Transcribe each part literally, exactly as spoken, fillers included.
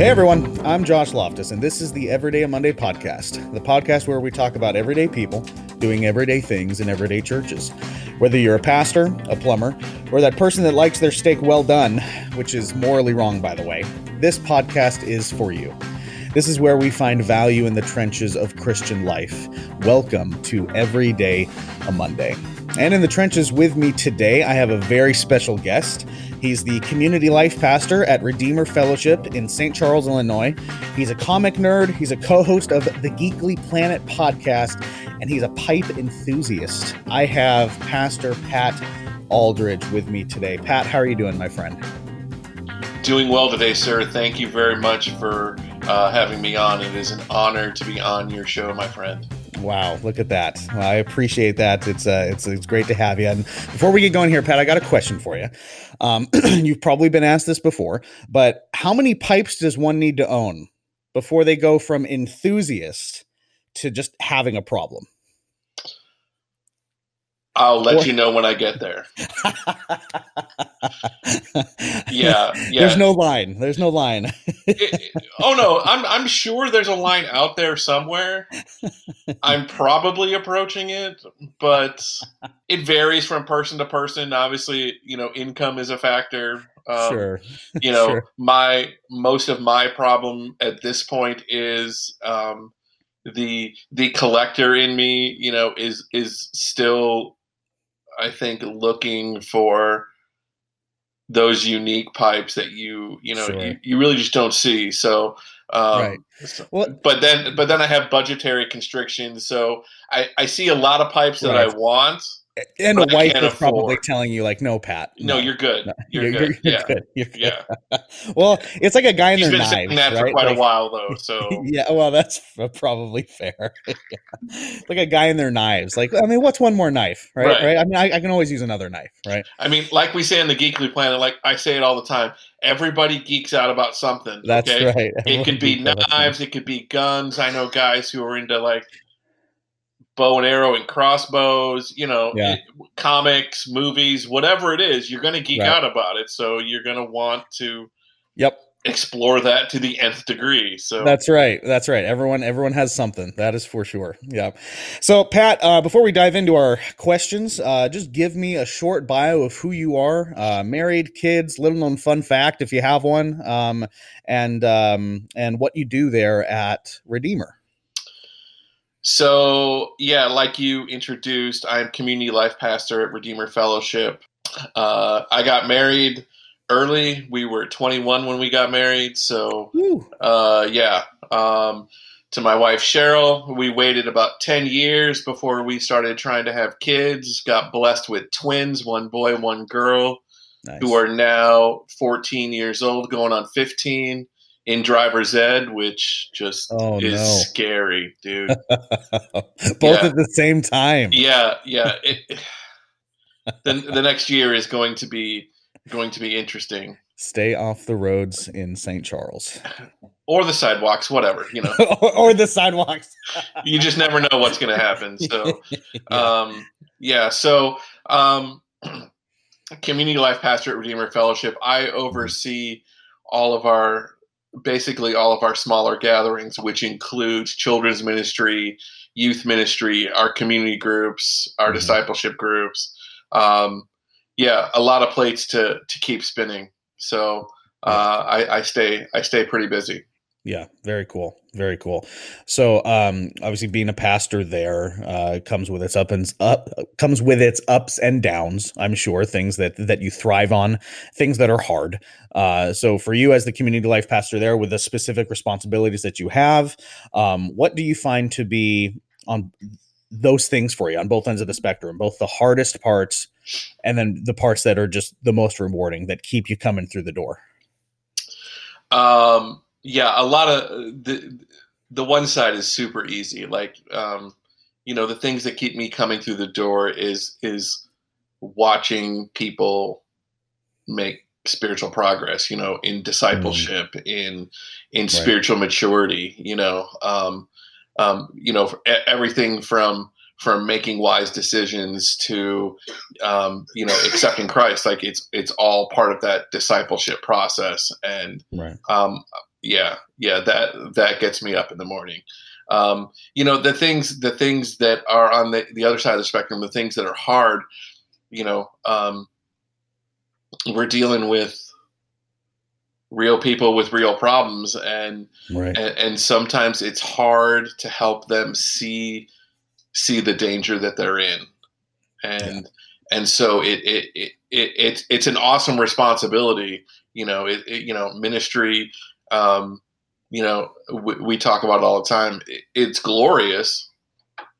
Hey everyone, I'm Josh Loftus, and this is the Everyday Monday podcast, the podcast where we talk about everyday people doing everyday things in everyday churches. Whether you're a pastor, a plumber, or that person that likes their steak well done, which is morally wrong, by the way, this podcast is for you. This is where we find value in the trenches of Christian life. Welcome to Everyday a Monday. And in the trenches with me today, I have a very special guest. He's the community life pastor at Redeemer Fellowship in Saint Charles, Illinois. He's a comic nerd. He's a co-host of the Geekly Planet podcast, and he's a pipe enthusiast. I have Pastor Pat Aldridge with me today. Pat, how are you doing, my friend? Doing well today, sir. Thank you very much for uh, having me on. It is an honor to be on your show, my friend. Wow, look at that. Well, I appreciate that. It's uh, it's it's great to have you. And before we get going here, Pat, I got a question for you. Um, you've probably been asked this before, but how many pipes does one need to own before they go from enthusiast to just having a problem? I'll let or- you know when I get there. yeah, yeah. There's no line. There's no line. it, it, oh no, I'm I'm sure there's a line out there somewhere. I'm probably approaching it, but it varies from person to person. Obviously, you know, income is a factor. Um, sure. You know, sure. my most of my problem at this point is um, the the collector in me. You know, is is still, I think, looking for those unique pipes that you, you know, sure. you, you really just don't see. So, um, right. so well, but then, but then I have budgetary constrictions. So I, I see a lot of pipes right. that I want. And the wife is probably telling you like, no, Pat, no, no you're good. No, you're, you're good. You're yeah. Good. You're good. Yeah. Well, it's like a guy in He's their knives. He's been saying that right? for quite like, a while though. So yeah, well, that's probably fair. yeah. Like a guy in their knives. Like, I mean, what's one more knife, right? Right. right? I mean, I, I can always use another knife, right? I mean, like we say in the Geekly Planet, like I say it all the time. Everybody geeks out about something. That's okay? right. Everyone it could be knives. It could be guns. I know guys who are into like bow and arrow and crossbows, you know, yeah. it, comics, movies, whatever it is, you're going to geek right. out about it. So you're going to want to yep. explore that to the nth degree. So that's right. That's right. Everyone, everyone has something. That is for sure. Yeah. So Pat, uh, before we dive into our questions, uh, just give me a short bio of who you are, uh, married, kids, little known fun fact, if you have one, um, and, um, and what you do there at Redeemer. So, yeah, like you introduced, I'm community life pastor at Redeemer Fellowship. Uh, I got married early. We were twenty-one when we got married. So, uh, yeah, um, to my wife, Cheryl, we waited about ten years before we started trying to have kids. Got blessed with twins, one boy, one girl, nice. Who are now fourteen years old, going on fifteen. In driver's ed, which just oh, is no. scary, dude. Both yeah. at the same time. Yeah, yeah. It, the, the next year is going to be going to be interesting. Stay off the roads in Saint Charles, or the sidewalks, whatever you know, or, or the sidewalks. You just never know what's going to happen. So, yeah. Um, yeah. So, um, community life pastor at Redeemer Fellowship. I oversee all of our. Basically all of our smaller gatherings, which includes children's ministry, youth ministry, our community groups, our mm-hmm. discipleship groups. Um, yeah, a lot of plates to to keep spinning. So uh, I, I stay I stay pretty busy. Yeah, very cool. Very cool. So um, obviously being a pastor there uh, comes with its up and up comes with its ups and downs, I'm sure, things that that you thrive on, things that are hard. Uh, so for you as the community life pastor there with the specific responsibilities that you have, um, what do you find to be on those things for you on both ends of the spectrum, both the hardest parts and then the parts that are just the most rewarding that keep you coming through the door? Um. Yeah, a lot of the the one side is super easy. Like, um, you know, the things that keep me coming through the door is is watching people make spiritual progress, you know, in discipleship, mm. in in right. spiritual maturity, you know, um, um, you know, everything from from making wise decisions to, um, you know, accepting Christ. Like it's it's all part of that discipleship process, and right. um, yeah, yeah, that that gets me up in the morning. Um, you know, the things the things that are on the, the other side of the spectrum, the things that are hard, you know, um, we're dealing with real people with real problems, and, right. and and sometimes it's hard to help them see see the danger that they're in, and yeah. and so it it it it it's, it's an awesome responsibility, you know. It, it you know ministry, um, you know we, we talk about it all the time. It, it's glorious,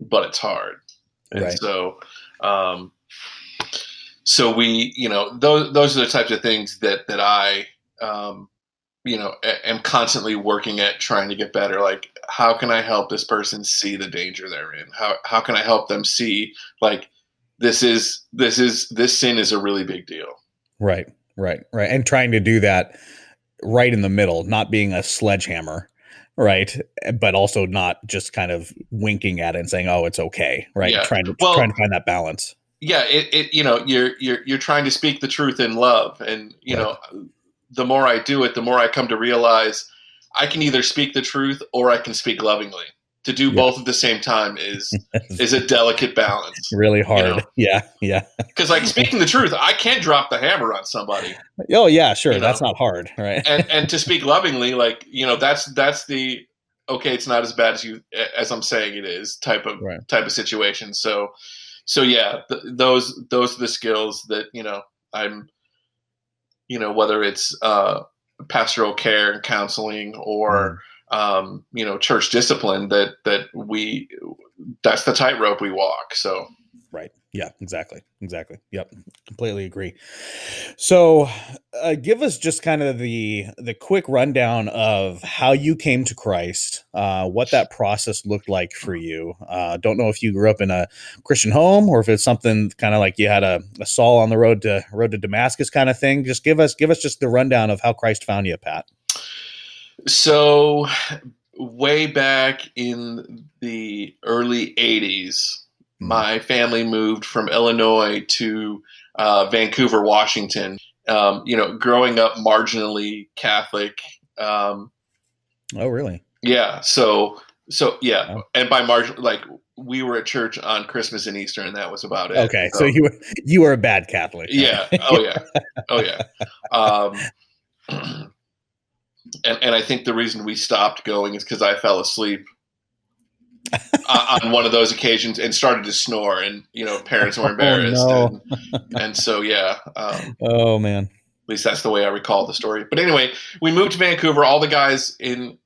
but it's hard, and right. so. Um, So we, you know, those those are the types of things that that I, um, you know, a, am constantly working at, trying to get better. Like, how can I help this person see the danger they're in? How how can I help them see, like, this is this is this sin is a really big deal. Right, right, right. And trying to do that right in the middle, not being a sledgehammer, right, but also not just kind of winking at it and saying, "Oh, it's okay." Right, yeah. trying to well, trying to find that balance. Yeah, it, it you know you're you're you're trying to speak the truth in love, and you right. know the more I do it, the more I come to realize I can either speak the truth or I can speak lovingly. To do yeah. both at the same time is is a delicate balance. It's really hard. You know? Yeah, yeah. Because like speaking the truth, I can't drop the hammer on somebody. Oh yeah, sure. You that's know? Not hard, right? and and to speak lovingly, like you know, that's that's the okay. It's not as bad as you as I'm saying it is type of right. type of situation. So. So yeah, th- those those are the skills that you know I'm, you know whether it's uh, pastoral care and counseling or um, you know church discipline that that we that's the tightrope we walk. So right, yeah, exactly, exactly, yep, completely agree. So uh, give us just kind of the the quick rundown of how you came to Christ. Uh, what that process looked like for you. Uh, don't know if you grew up in a Christian home or if it's something kind of like you had a, a Saul on the road to road to Damascus kind of thing. Just give us give us just the rundown of how Christ found you, Pat. So way back in the early eighties, mm-hmm. my family moved from Illinois to uh, Vancouver, Washington. Um, you know, growing up marginally Catholic. Um, oh, really? Yeah. So, so yeah. Oh. And by margin, like we were at church on Christmas and Easter and that was about it. Okay. So, so you were, you were a bad Catholic. Yeah. Oh yeah. Oh yeah. Um, and, and I think the reason we stopped going is because I fell asleep on one of those occasions and started to snore and, you know, parents were embarrassed. Oh, no. and, and so, yeah. Um, oh man. At least that's the way I recall the story. But anyway, we moved to Vancouver, all the guys in,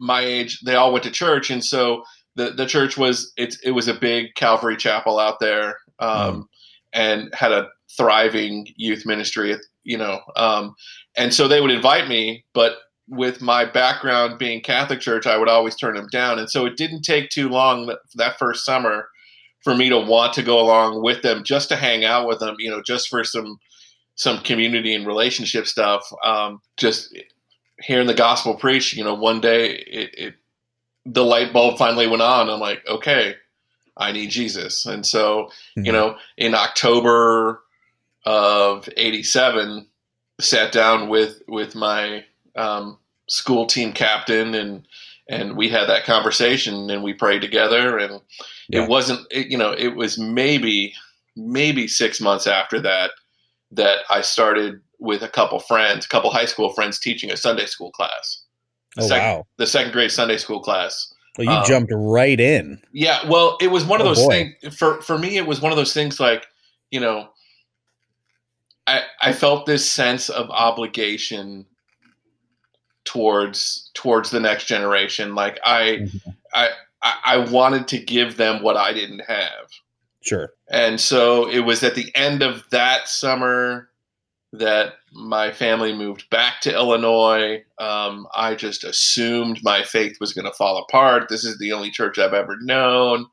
my age, they all went to church. And so the, the church was, it, it was a big Calvary Chapel out there um, mm. and had a thriving youth ministry, you know. Um, and so they would invite me, but with my background being Catholic church, I would always turn them down. And so it didn't take too long that, that first summer for me to want to go along with them, just to hang out with them, you know, just for some, some community and relationship stuff. Um, just hearing the gospel preached, you know, one day it, it, the light bulb finally went on. I'm like, okay, I need Jesus. And so, mm-hmm. you know, in October of eighty-seven, sat down with, with my um, school team captain and, and we had that conversation and we prayed together. And yeah. it wasn't, it, you know, it was maybe, maybe six months after that, that I started with a couple friends, a couple high school friends teaching a Sunday school class. The oh, second, wow. The second grade Sunday school class. Well, you um, jumped right in. Yeah. Well, it was one of oh, those boy. things for, for me, it was one of those things like, you know, I, I felt this sense of obligation towards, towards the next generation. Like I, mm-hmm. I, I, I wanted to give them what I didn't have. Sure. And so it was at the end of that summer that my family moved back to Illinois. Um, I just assumed my faith was going to fall apart. This is the only church I've ever known.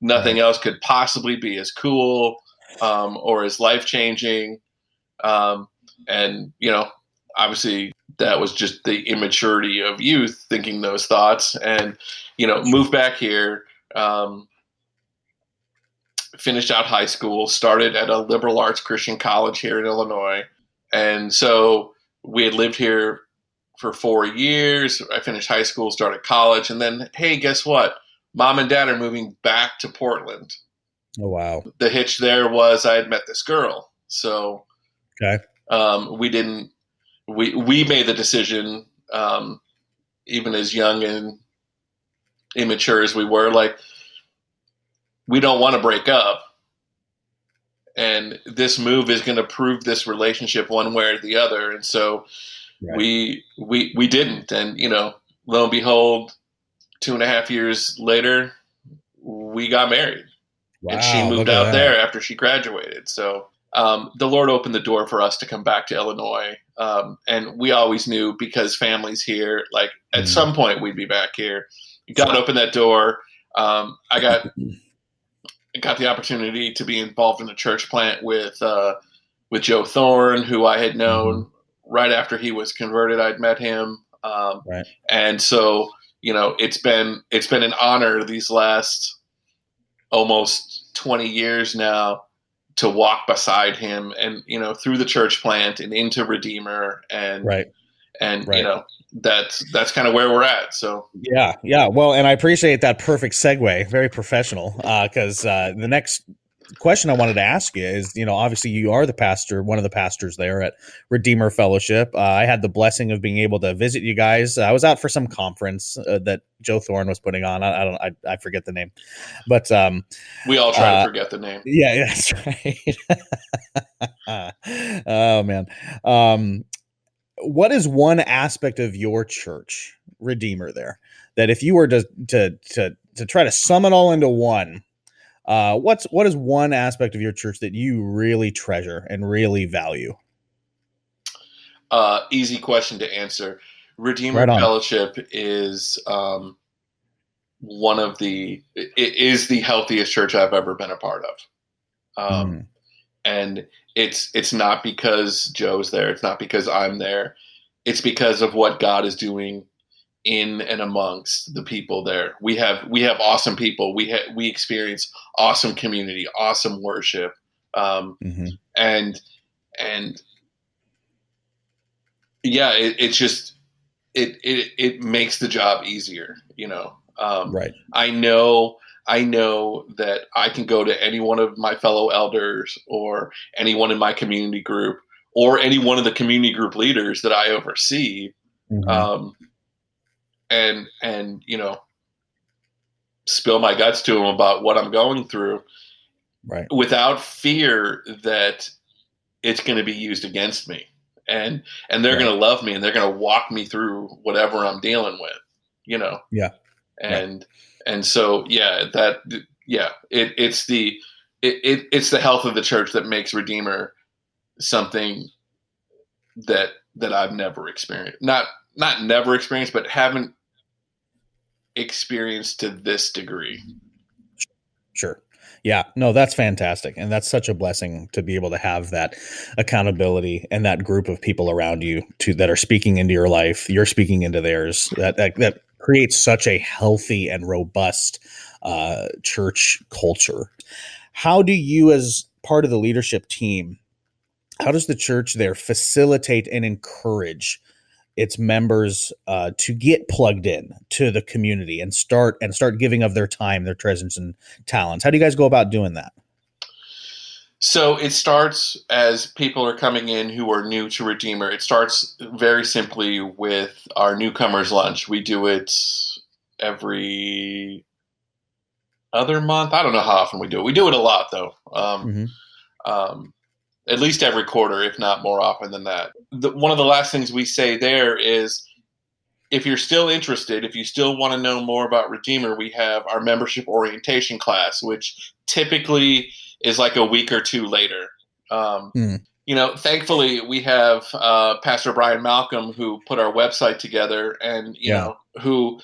Nothing else could possibly be as cool um, or as life-changing. Um, and, you know, obviously that was just the immaturity of youth thinking those thoughts. And, you know, moved back here, um, finished out high school, started at a liberal arts Christian college here in Illinois. And so we had lived here for four years. I finished high school, started college, and then, hey, guess what? Mom and dad are moving back to Portland. Oh, wow. The hitch there was I had met this girl. So okay. um, we didn't, we, we made the decision, um, even as young and immature as we were, like, we don't want to break up. And this move is going to prove this relationship one way or the other. And so right. we, we, we didn't. And, you know, lo and behold, two and a half years later, we got married. Wow, and she moved out there after she graduated. So um, the Lord opened the door for us to come back to Illinois. Um, and we always knew, because family's here, like at mm. some point we'd be back here. God opened that door. Um, I got got the opportunity to be involved in a church plant with uh, with Joe Thorne, who I had known mm. right after he was converted. I'd met him. Um, right. And so, you know, it's been it's been an honor these last almost twenty years now to walk beside him, and, you know, through the church plant and into Redeemer, and right. and right. you know, that's that's kind of where we're at. So yeah, yeah. Well, and I appreciate that perfect segue. Very professional, because uh, uh, the next question I wanted to ask you is, you know, obviously you are the pastor, one of the pastors there at Redeemer Fellowship. Uh, I had the blessing of being able to visit you guys. I was out for some conference uh, that Joe Thorne was putting on. I, I don't, I, I forget the name, but um, we all try uh, to forget the name. Yeah, yeah, that's right. Oh man. Um, what is one aspect of your church, Redeemer, there, that if you were to, to, to, to try to sum it all into one, Uh, what's what is one aspect of your church that you really treasure and really value? Uh, easy question to answer. Redeemer right Fellowship is um, one of the it is the healthiest church I've ever been a part of, um, mm. and it's it's not because Joe's there, it's not because I'm there, it's because of what God is doing in and amongst the people there. We have we have awesome people. We ha- we experience awesome community, awesome worship, um, mm-hmm. and and yeah, it, it's just it it it makes the job easier. You know, um, right? I know I know that I can go to any one of my fellow elders, or anyone in my community group, or any one of the community group leaders that I oversee. Mm-hmm. Um, and, and, you know, spill my guts to them about what I'm going through, right, without fear that it's going to be used against me, and, and they're right. going to love me, and they're going to walk me through whatever I'm dealing with, you know? Yeah. And, right. and so, yeah, that, yeah, it, it's the, it, it it's the health of the church that makes Redeemer something that, that I've never experienced. Not, not never experienced, but haven't experienced to this degree. Sure. Yeah, no, that's fantastic. And that's such a blessing to be able to have that accountability and that group of people around you to that are speaking into your life. You're speaking into theirs. That, that, that creates such a healthy and robust uh, church culture. How do you, as part of the leadership team, how does the church there facilitate and encourage its members uh, to get plugged in to the community and start and start giving of their time, their treasures and talents? How do you guys go about doing that? So it starts, as people are coming in who are new to Redeemer, it starts very simply with our newcomers lunch. We do it every other month. I don't know how often we do it. We do it a lot though. Um, mm-hmm. um, At least every quarter, if not more often than that. The, one of the last things we say there is, if you're still interested, if you still want to know more about Redeemer, we have our membership orientation class, which typically is like a week or two later. Um, mm. You know, thankfully, we have uh, Pastor Brian Malcolm, who put our website together, and, you yeah. know, who,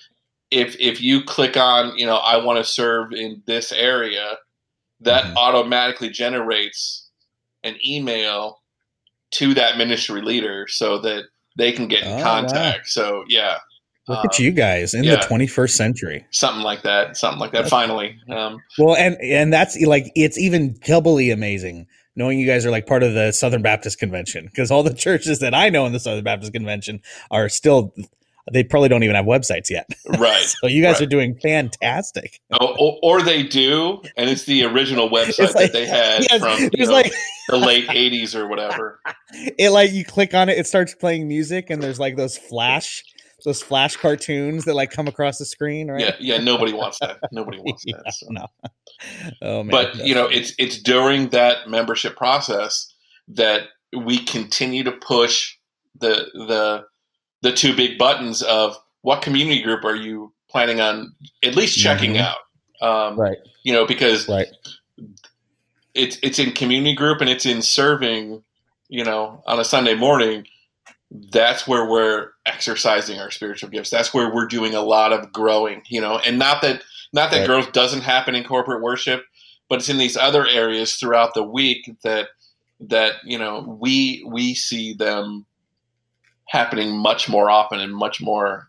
if if you click on, you know, I want to serve in this area, that mm. automatically generates an email to that ministry leader so that they can get in oh, contact. Wow. So yeah. Look um, at you guys in yeah. the twenty-first century. Something like that. Something like that. That's, finally. Um, well, and, and that's like, it's even doubly amazing knowing you guys are like part of the Southern Baptist Convention, because all the churches that I know in the Southern Baptist Convention are still, they probably don't even have websites yet. Right. So you guys right. are doing fantastic. Oh, or, or they do, and it's the original website like, that they had yes, from you know, like, the late eighties or whatever. It like you click on it, it starts playing music, and there's like those flash, those flash cartoons that like come across the screen, right? Yeah, yeah. Nobody wants that. Nobody wants yeah, that. So. No. Oh, man, but no. you know, it's it's during that membership process that we continue to push the the. the two big buttons of what community group are you planning on at least checking mm-hmm. out? Um, right. You know, because right. it's, it's in community group and it's in serving, you know, on a Sunday morning. That's where we're exercising our spiritual gifts. That's where we're doing a lot of growing, you know, and not that, not that right. growth doesn't happen in corporate worship, but it's in these other areas throughout the week that, that, you know, we, we see them happening much more often and much more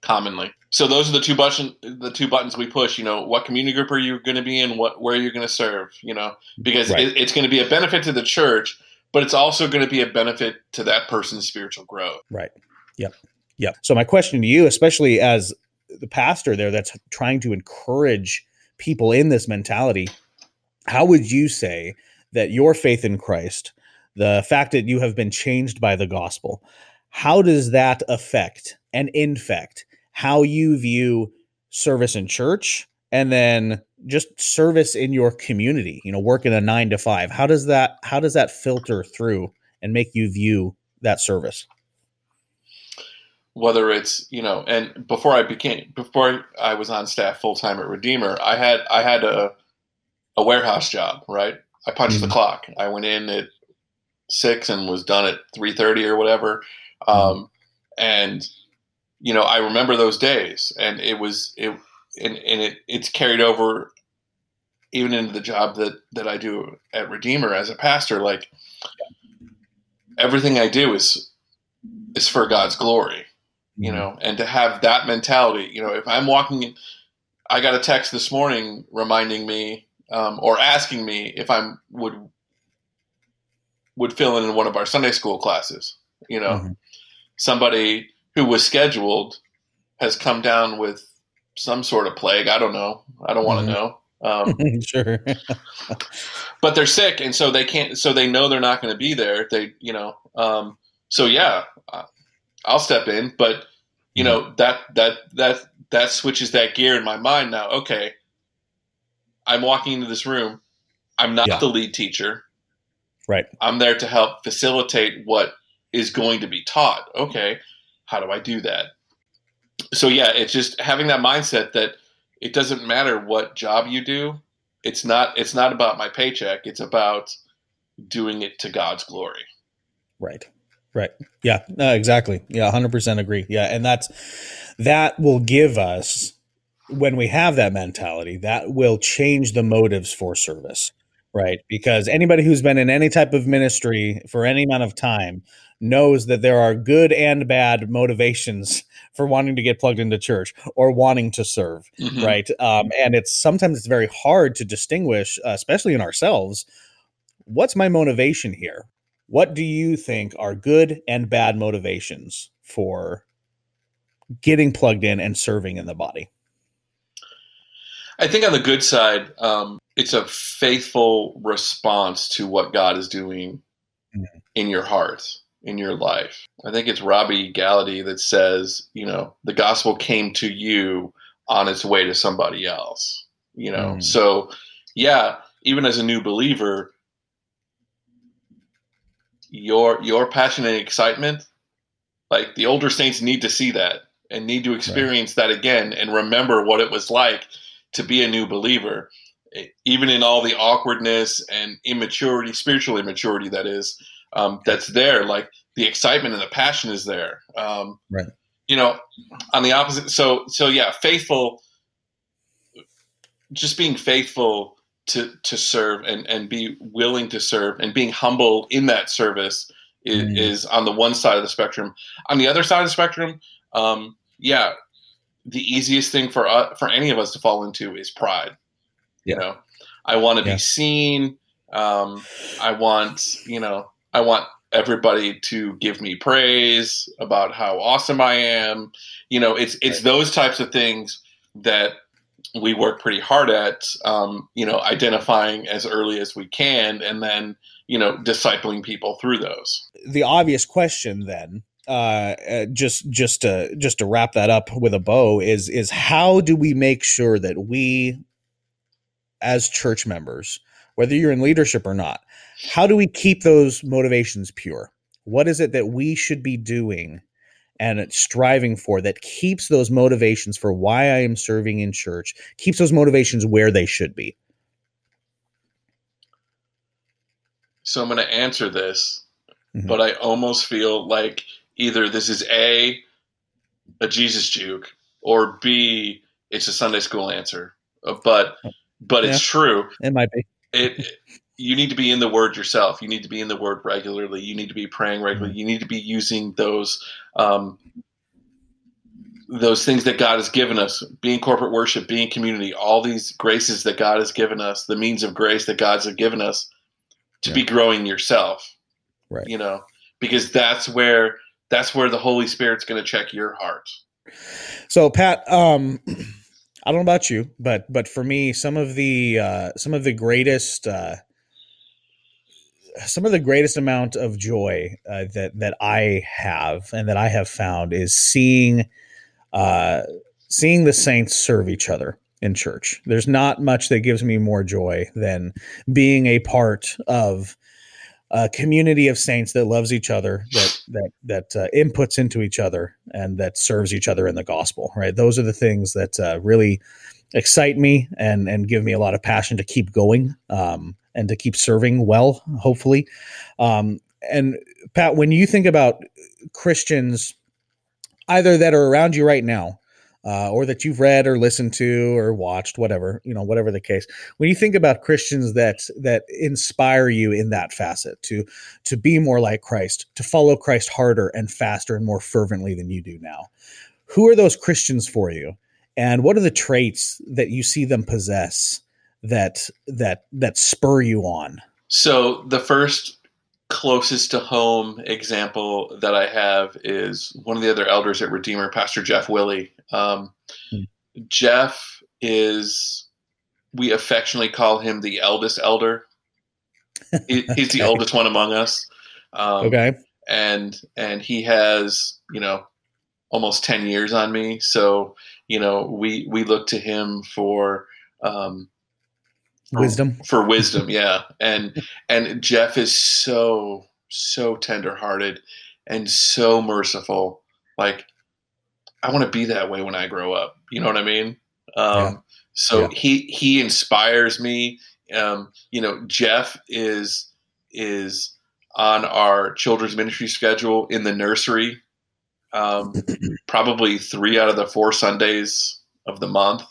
commonly. So those are the two buttons, the two buttons we push, you know, what community group are you going to be in? What, where are you going to serve? You know, because right. it, it's going to be a benefit to the church, but it's also going to be a benefit to that person's spiritual growth. Right. Yep. Yep. So my question to you, especially as the pastor there, that's trying to encourage people in this mentality, how would you say that your faith in Christ, the fact that you have been changed by the gospel, how does that affect and infect how you view service in church and then just service in your community, you know, working a nine to five? How does that, how does that filter through and make you view that service? Whether it's, you know, and before I became, before I was on staff full-time at Redeemer, I had, I had a, a warehouse job, right? I punched mm-hmm. the clock. I went in at six and was done at three thirty or whatever. Um, and, you know, I remember those days and it was, it, and, and it, it's carried over even into the job that, that I do at Redeemer as a pastor. Like everything I do is, is for God's glory, you know, and to have that mentality, you know, if I'm walking in, I got a text this morning reminding me, um, or asking me if I'm would, would fill in in one of our Sunday school classes, you know. Mm-hmm. Somebody who was scheduled has come down with some sort of plague. I don't know. I don't want to mm-hmm. know. Um, sure. But they're sick. And so they can't, so they know they're not going to be there. They, you know, um, so yeah, I'll step in, but you know, that, that, that, that switches that gear in my mind now. Okay. I'm walking into this room. I'm not yeah. the lead teacher. Right. I'm there to help facilitate what is going to be taught. Okay, how do I do that? So yeah, it's just having that mindset that it doesn't matter what job you do. It's not it's not about my paycheck. It's about doing it to God's glory. Right. Right. Yeah. No, exactly. Yeah, one hundred percent agree. Yeah, and that's that will give us, when we have that mentality, that will change the motives for service. Right, because anybody who's been in any type of ministry for any amount of time knows that there are good and bad motivations for wanting to get plugged into church or wanting to serve, mm-hmm. right? Um, and it's sometimes it's very hard to distinguish, uh, especially in ourselves, what's my motivation here? What do you think are good and bad motivations for getting plugged in and serving in the body? I think on the good side, um, it's a faithful response to what God is doing mm-hmm. in your heart, in your life. I think it's Robbie Gallaty that says, you know, the gospel came to you on its way to somebody else, you know? Mm. So yeah, even as a new believer, your, your passion and excitement, like the older saints need to see that and need to experience right. that again and remember what it was like to be a new believer. Even in all the awkwardness and immaturity, spiritual immaturity that is, um, that's there, like the excitement and the passion is there. Um, right. You know, on the opposite. So, so yeah, faithful, just being faithful to, to serve and, and be willing to serve and being humble in that service is, mm-hmm. is on the one side of the spectrum. On the other side of the spectrum. Um, yeah. The easiest thing for us, for any of us to fall into is pride. You know, I want to yeah. be seen. Um, I want, you know, I want everybody to give me praise about how awesome I am. You know, it's, it's those types of things that we work pretty hard at, um, you know, identifying as early as we can, and then, you know, discipling people through those. The obvious question then, uh, just, just to, just to wrap that up with a bow is, is how do we make sure that we, as church members, whether you're in leadership or not, how do we keep those motivations pure? What is it that we should be doing and striving for that keeps those motivations for why I am serving in church, keeps those motivations where they should be? So I'm going to answer this, mm-hmm. but I almost feel like either this is A, a Jesus juke, or B, it's a Sunday school answer. But but yeah, it's true. It might be. It, you need to be in the Word yourself. You need to be in the Word regularly. You need to be praying regularly. You need to be using those um, those things that God has given us, being corporate worship, being community, all these graces that God has given us, the means of grace that God's given us to yeah. be growing yourself, right? You know, because that's where that's where the Holy Spirit's going to check your heart. So, Pat, um, I don't know about you, but but for me, some of the uh, some of the greatest uh, some of the greatest amount of joy uh, that that I have and that I have found is seeing uh, seeing the saints serve each other in church. There's not much that gives me more joy than being a part of a community of saints that loves each other, that that that uh, inputs into each other, and that serves each other in the gospel, right? Those are the things that uh, really excite me and and give me a lot of passion to keep going um, and to keep serving well, hopefully. Um, and Pat, when you think about Christians, either that are around you right now, uh, or that you've read or listened to or watched, whatever, you know, whatever the case, when you think about Christians that, that inspire you in that facet to, to be more like Christ, to follow Christ harder and faster and more fervently than you do now, who are those Christians for you? And what are the traits that you see them possess that, that, that spur you on? So the first closest to home example that I have is one of the other elders at Redeemer, Pastor Jeff Willie. Um, hmm. Jeff is, we affectionately call him the eldest elder. He, okay. He's the oldest one among us. Um, okay. And, and he has, you know, almost ten years on me. So, you know, we, we look to him for, um, for, wisdom for wisdom. Yeah. And, and Jeff is so, so tenderhearted and so merciful. Like, I want to be that way when I grow up. You know what I mean? Um, yeah. So yeah. he, he inspires me. Um, you know, Jeff is, is on our children's ministry schedule in the nursery, um, probably three out of the four Sundays of the month.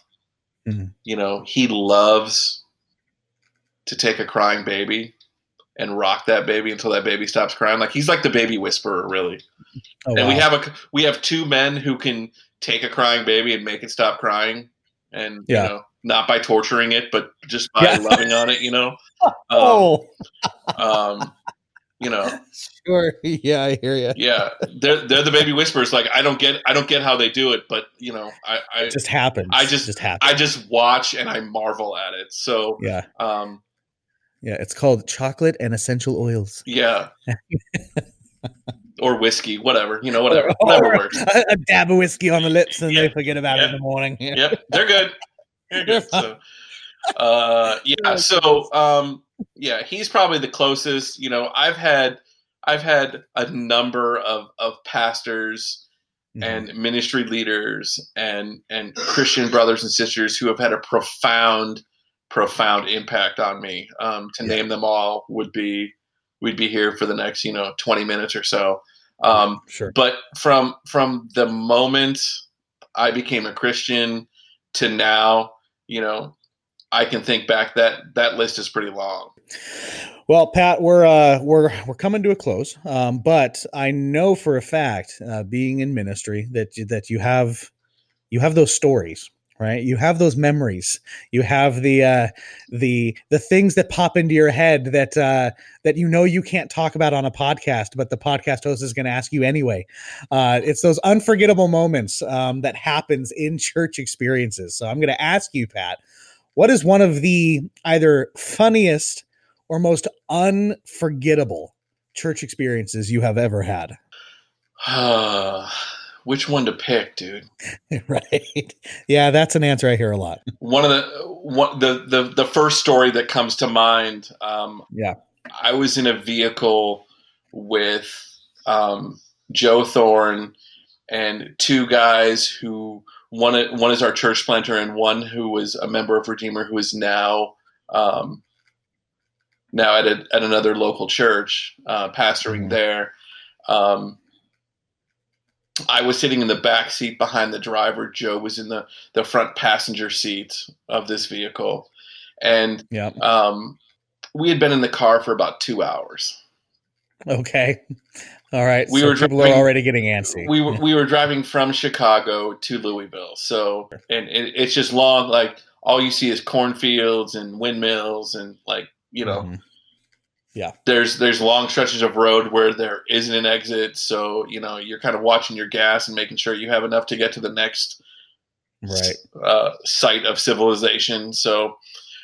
Mm-hmm. You know, he loves to take a crying baby and rock that baby until that baby stops crying. Like, he's like the baby whisperer, really. Oh, and wow. we have a we have two men who can take a crying baby and make it stop crying, and yeah. you know, not by torturing it, but just by yeah. loving on it. You know, um, oh, um, you know, sure, yeah, I hear you. Yeah, they're they're the baby whisperers. Like, I don't get I don't get how they do it, but you know, I, I it just happens. I just, just happens. I just watch and I marvel at it. So yeah. Um, Yeah, it's called chocolate and essential oils. Yeah. Or whiskey, whatever. You know, whatever. Or, whatever or works. A, a dab of whiskey on the lips and yeah. they forget about yeah. it in the morning. Yeah. Yep. They're good. They're good. So, uh, yeah. So, um, yeah, he's probably the closest. You know, I've had I've had a number of, of pastors mm-hmm. and ministry leaders and and Christian brothers and sisters who have had a profound profound impact on me. Um, to yeah. name them all would be, we'd be here for the next, you know, twenty minutes or so. Um, sure. But from, from the moment I became a Christian to now, you know, I can think back that that list is pretty long. Well, Pat, we're, uh, we're, we're coming to a close. Um, but I know for a fact, uh, being in ministry that, that you have, you have those stories right? You have those memories. You have the uh, the the things that pop into your head that uh, that you know you can't talk about on a podcast, but the podcast host is going to ask you anyway. Uh, it's those unforgettable moments um, that happens in church experiences. So I'm going to ask you, Pat, what is one of the either funniest or most unforgettable church experiences you have ever had? Uh, which one to pick, dude? Right. Yeah, that's an answer I hear a lot. One of the one, the, the the first story that comes to mind. Um, yeah, I was in a vehicle with um, Joe Thorne and two guys who one one is our church planter and one who was a member of Redeemer who is now. Um, now at a, at another local church, uh, pastoring there. Um, I was sitting in the back seat behind the driver. Joe was in the, the front passenger seat of this vehicle. And yeah. um, we had been in the car for about two hours. Okay. All right. We so were people driving, are already getting antsy. We were, we were driving from Chicago to Louisville. So, and it, it's just long, like all you see is cornfields and windmills and like, you know, mm-hmm. yeah. There's there's long stretches of road where there isn't an exit, so you know you're kind of watching your gas and making sure you have enough to get to the next right uh, site of civilization. So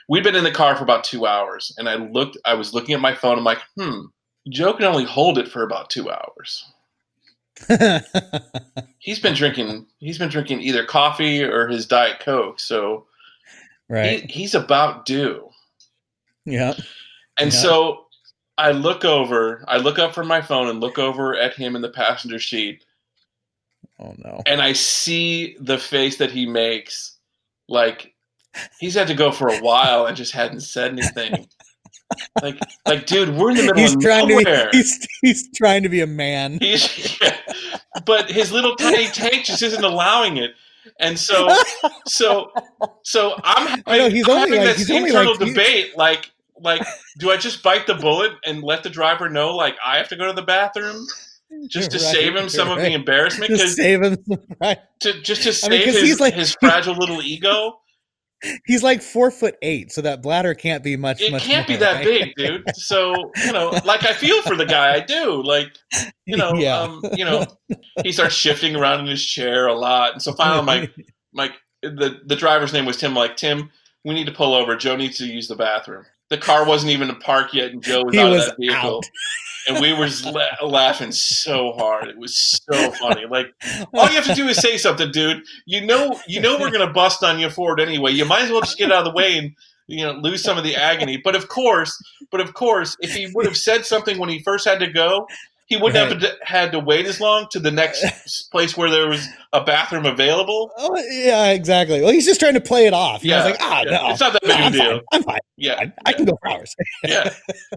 we'd been in the car for about two hours, and I looked. I was looking at my phone. I'm like, hmm, Joe can only hold it for about two hours. he's been drinking. He's been drinking either coffee or his Diet Coke. So right, he, he's about due. Yeah. And yeah. so I look over, I look up from my phone and look over at him in the passenger seat. Oh no. And I see the face that he makes. Like he's had to go for a while and just hadn't said anything. like, like, dude, we're in the middle he's of trying nowhere. To be, he's, he's trying to be a man. He's, yeah. But his little tiny tank just isn't allowing it. And so, so, so I'm having, I know, he's I'm having like, this he's internal like, debate, like, like, do I just bite the bullet and let the driver know, like, I have to go to the bathroom just to right, save him some right. of the embarrassment? Just save him, right. to, just to save I mean, his, he's like, his fragile little ego. He's like four foot eight, so that bladder can't be much. It much can't more, be that right? big, dude. So you know, like I feel for the guy, I do. Like you know, yeah. um, you know, he starts shifting around in his chair a lot, and so finally, Mike, Mike, the the driver's name was Tim. Like Tim, we need to pull over. Joe needs to use the bathroom. The car wasn't even in park yet, and Joe was he out was of that vehicle. Out. And we were la- laughing so hard. It was so funny. Like, all you have to do is say something, dude. You know you know we're going to bust on you for it anyway. You might as well just get out of the way and you know lose some of the agony. But of course, but of course, if he would have said something when he first had to go, he wouldn't right. have had to wait as long to the next place where there was a bathroom available. Oh, yeah, exactly. Well, he's just trying to play it off. Yeah. I was like, ah, yeah. no. It's not that big no, of a deal. Fine. I'm fine. Yeah. I, yeah. I can go for hours. yeah.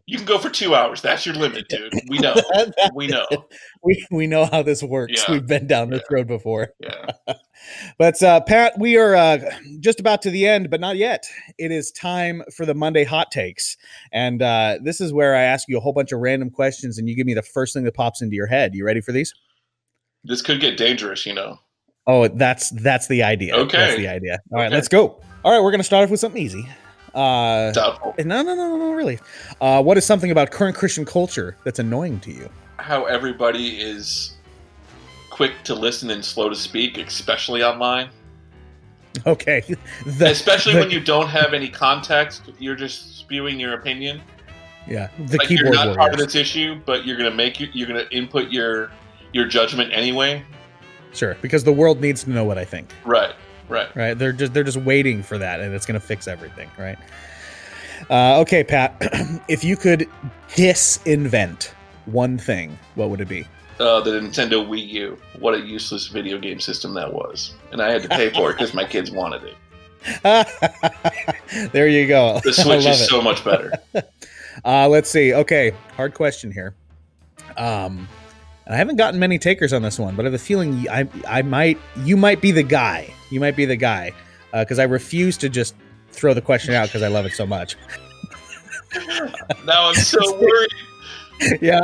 You can go for two hours. That's your limit, dude. We know. that, we know. We we know how this works. Yeah. We've been down this yeah. road before. Yeah. But, uh, Pat, we are uh, just about to the end, but not yet. It is time for the Monday Hot Takes. And uh, this is where I ask you a whole bunch of random questions, and you give me the first thing that pops into your head. You ready for these? This could get dangerous, you know. Oh, that's that's the idea. Okay. That's the idea. All right, okay. Let's go. All right, we're going to start off with something easy. Uh, Doubtful. No, no, no, no, really. Uh, what is something about current Christian culture that's annoying to you? How everybody is quick to listen and slow to speak, especially online. Okay. The, especially the, when you don't have any context, you're just spewing your opinion. Yeah. The like keyboard you're not warriors. Part of this issue, but you're going to make you're going to input your your judgment anyway. Sure, because the world needs to know what I think. Right. Right. Right. They're just they're just waiting for that, and it's going to fix everything, right? Uh, okay, Pat, if you could disinvent one thing, what would it be? Uh, the Nintendo Wii U. What a useless video game system that was. And I had to pay for it because my kids wanted it. There you go. The Switch is it. So much better. Uh, let's see. Okay, hard question here. Um, I haven't gotten many takers on this one, but I have a feeling I, I might, you might be the guy. You might be the guy because uh, I refuse to just throw the question out because I love it so much. Now I'm so worried. Yeah.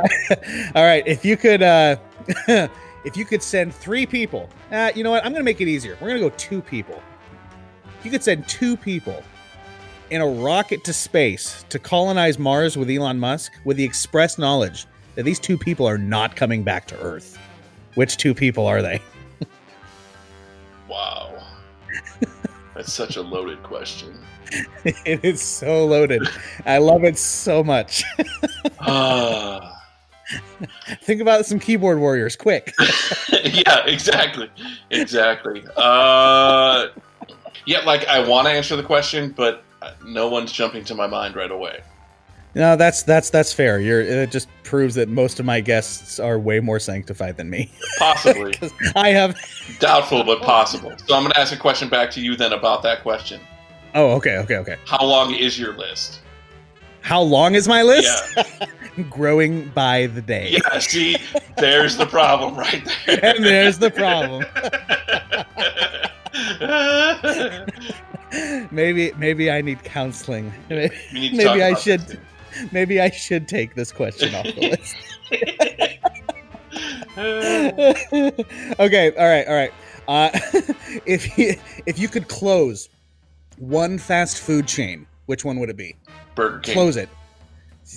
All right. If you could, uh, if you could send three people, uh, you know what? I'm going to make it easier. We're going to go two people. You could send two people in a rocket to space to colonize Mars with Elon Musk with the express knowledge that these two people are not coming back to Earth. Which two people are they? Wow. That's such a loaded question. It is so loaded. I love it so much. uh. Think about some keyboard warriors, quick. Yeah, exactly. Exactly. Uh, yeah, like I want to answer the question, but no one's jumping to my mind right away. No, that's that's that's fair. You're, it just proves that most of my guests are way more sanctified than me. Possibly. I have... Doubtful, but possible. So I'm going to ask a question back to you then about that question. Oh, okay, okay, okay. How long is your list? How long is my list? Yeah. Growing by the day. Yeah, see, there's the problem right there. And there's the problem. Maybe maybe I need counseling. Maybe, need maybe I should this. maybe I should take this question off the list. Okay, all right, all right. Uh, if you, if you could close one fast food chain, which one would it be? Burger King. Close it.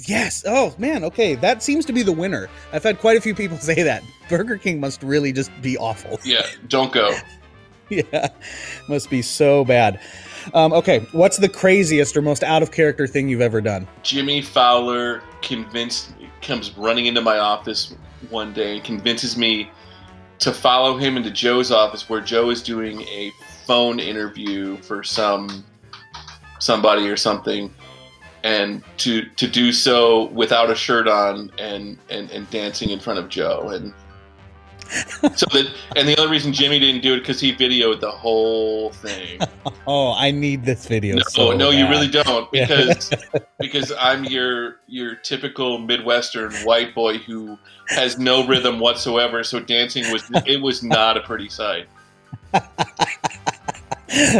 Yes. Oh, man. Okay. That seems to be the winner. I've had quite a few people say that. Burger King must really just be awful. Yeah. Don't go. Yeah. Must be so bad. Um, okay. What's the craziest or most out of character thing you've ever done? Jimmy Fowler convinced me, comes running into my office one day and convinces me to follow him into Joe's office where Joe is doing a phone interview for some somebody or something. And to to do so without a shirt on and, and, and dancing in front of Joe. And so that, and the other reason Jimmy didn't do it because he videoed the whole thing. Oh, I need this video. No, so no, bad. You really don't, because because I'm your your typical Midwestern white boy who has no rhythm whatsoever. So dancing was it was not a pretty sight.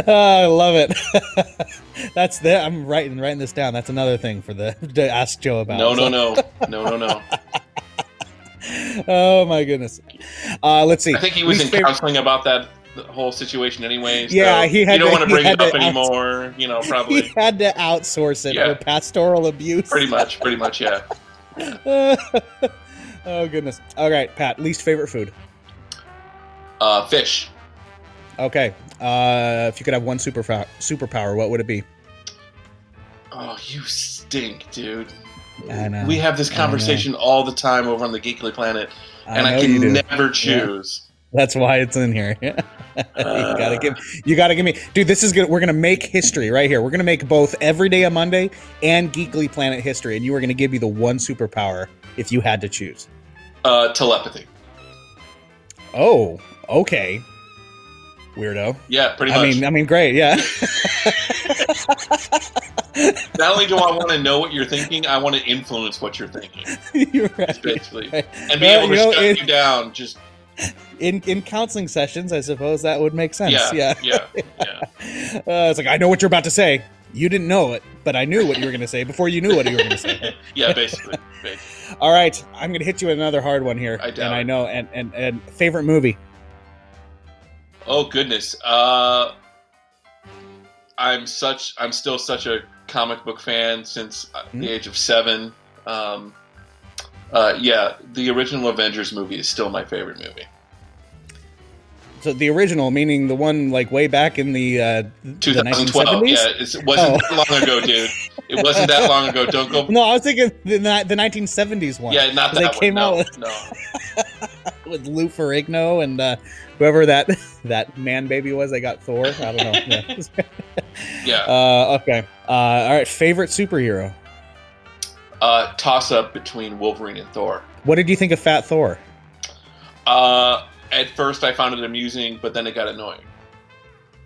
Oh, I love it. That's the I'm writing writing this down. That's another thing for the to ask Joe about. No, no, no, no, no, no. Oh my goodness. Uh, let's see. I think he was Least in favorite... counseling about that whole situation, anyways. Yeah, so he had. You don't to, want to bring it up anymore. Outs- you know, probably he had to outsource it yeah. for pastoral abuse. Pretty much, pretty much, yeah. yeah. Uh, oh goodness. All right, Pat. Least favorite food. Uh, fish. Okay. Uh, if you could have one super fa- superpower, what would it be? Oh, you stink, dude. I know. We have this conversation all the time over on the Geekly Planet, and I, I can never choose. Yeah. That's why it's in here. uh, you gotta give. You gotta give me, dude. This is gonna. We're gonna make history right here. We're gonna make both Every Day a Monday and Geekly Planet history, and you were gonna give me the one superpower if you had to choose. Uh, telepathy. Oh, okay. Weirdo. Yeah, pretty much. I mean, I mean, great. Yeah. Not only do I want to know what you're thinking, I want to influence what you're thinking. You're right. Basically, right. And be well, able to you know, shut it, you down. Just in in counseling sessions, I suppose that would make sense. Yeah, yeah, yeah. yeah. Uh, it's like I know what you're about to say. You didn't know it, but I knew what you were going to say before you knew what you were going to say. Yeah, basically. basically. All right, I'm going to hit you with another hard one here. I doubt and I know. And and and favorite movie. Oh goodness! Uh, I'm such I'm still such a comic book fan since mm. the age of seven. Um, uh, yeah, the original Avengers movie is still my favorite movie. So the original, meaning the one like way back in the uh, twenty twelve. The yeah, it wasn't oh. that long ago, dude. It wasn't that long ago. Don't go. No, I was thinking the the nineteen seventies one. Yeah, not that they one. Came no, out with... no. With Lou Ferrigno and uh, whoever that that man baby was, they got Thor. I don't know. Yeah. yeah. Uh, okay. Uh, all right. Favorite superhero? Uh, toss up between Wolverine and Thor. What did you think of Fat Thor? Uh, at first, I found it amusing, but then it got annoying.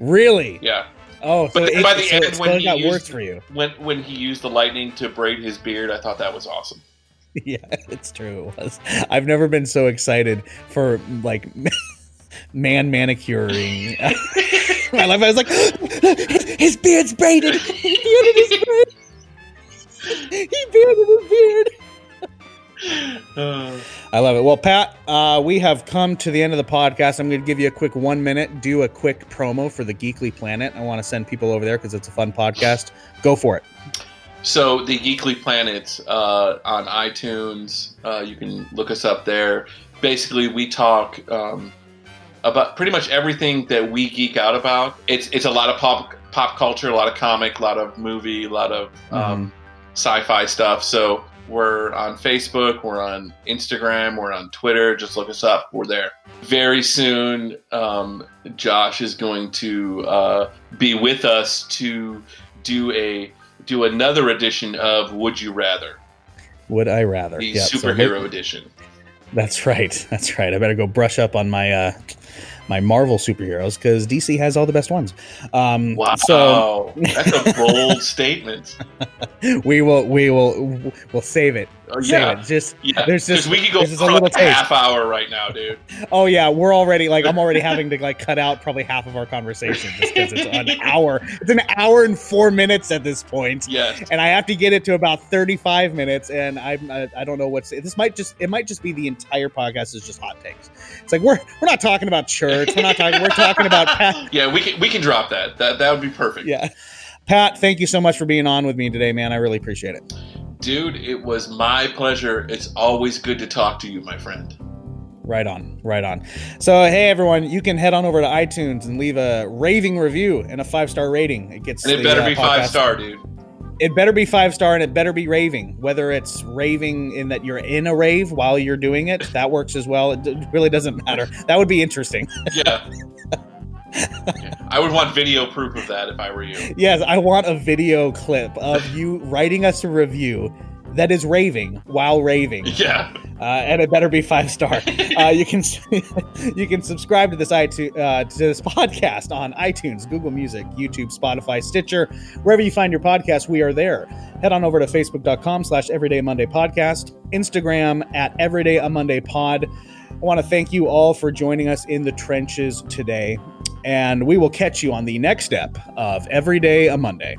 Really? Yeah. Oh, but so then, it, by the so end, it when he got used, worse for you. When when he used the lightning to braid his beard, I thought that was awesome. Yeah, it's true. It was. I've never been so excited for like man manicuring. My life, I was like, his beard's braided. He bearded his beard. He bearded his beard. Uh, I love it. Well, Pat, uh, we have come to the end of the podcast. I'm going to give you a quick one minute, do a quick promo for the Geekly Planet. I want to send people over there because it's a fun podcast. Go for it. So the Geekly Planet uh, on iTunes, uh, you can look us up there. Basically, we talk um, about pretty much everything that we geek out about. It's it's a lot of pop pop culture, a lot of comic, a lot of movie, a lot of um, mm-hmm. sci-fi stuff. So we're on Facebook, we're on Instagram, we're on Twitter. Just look us up. We're there. Very soon, um, Josh is going to uh, be with us to do a do another edition of Would You Rather? Would I Rather? The yeah, superhero so edition. That's right. That's right. I better go brush up on my uh, my Marvel superheroes because D C has all the best ones. Um, wow, so... that's a bold statement. We will. We will. We'll save it. Oh, yeah. Save it. Just yeah. There's just we could go for like a half hour right now, dude. Oh yeah, we're already like I'm already having to like cut out probably half of our conversation just because it's an hour. It's an hour and four minutes at this point. Yes. And I have to get it to about thirty-five minutes, and I'm I, I don't know what's this might just it might just be the entire podcast is just hot takes. It's like we're we're not talking about church. We're not talking. We're talking about past- yeah. We can we can drop that. That that would be perfect. Yeah. Pat, thank you so much for being on with me today, man. I really appreciate it. Dude, it was my pleasure. It's always good to talk to you, my friend. Right on, right on. So, hey, everyone, you can head on over to iTunes and leave a raving review and a five-star rating. It gets. And it the, better uh, be podcast. Five-star, dude. It better be five-star, and it better be raving, whether it's raving in that you're in a rave while you're doing it. That works as well. It d- really doesn't matter. That would be interesting. Yeah. Okay. I would want video proof of that if I were you. Yes, I want a video clip of you writing us a review that is raving while raving. Yeah. Uh, and it better be five star. Uh, you can you can subscribe to this iTunes uh, to this podcast on iTunes, Google Music, YouTube, Spotify, Stitcher, wherever you find your podcast, we are there. Head on over to facebook.com slash Everyday Monday Podcast, Instagram at Everyday A Monday Pod. I want to thank you all for joining us in the trenches today. And we will catch you on the next step of Every Day a Monday.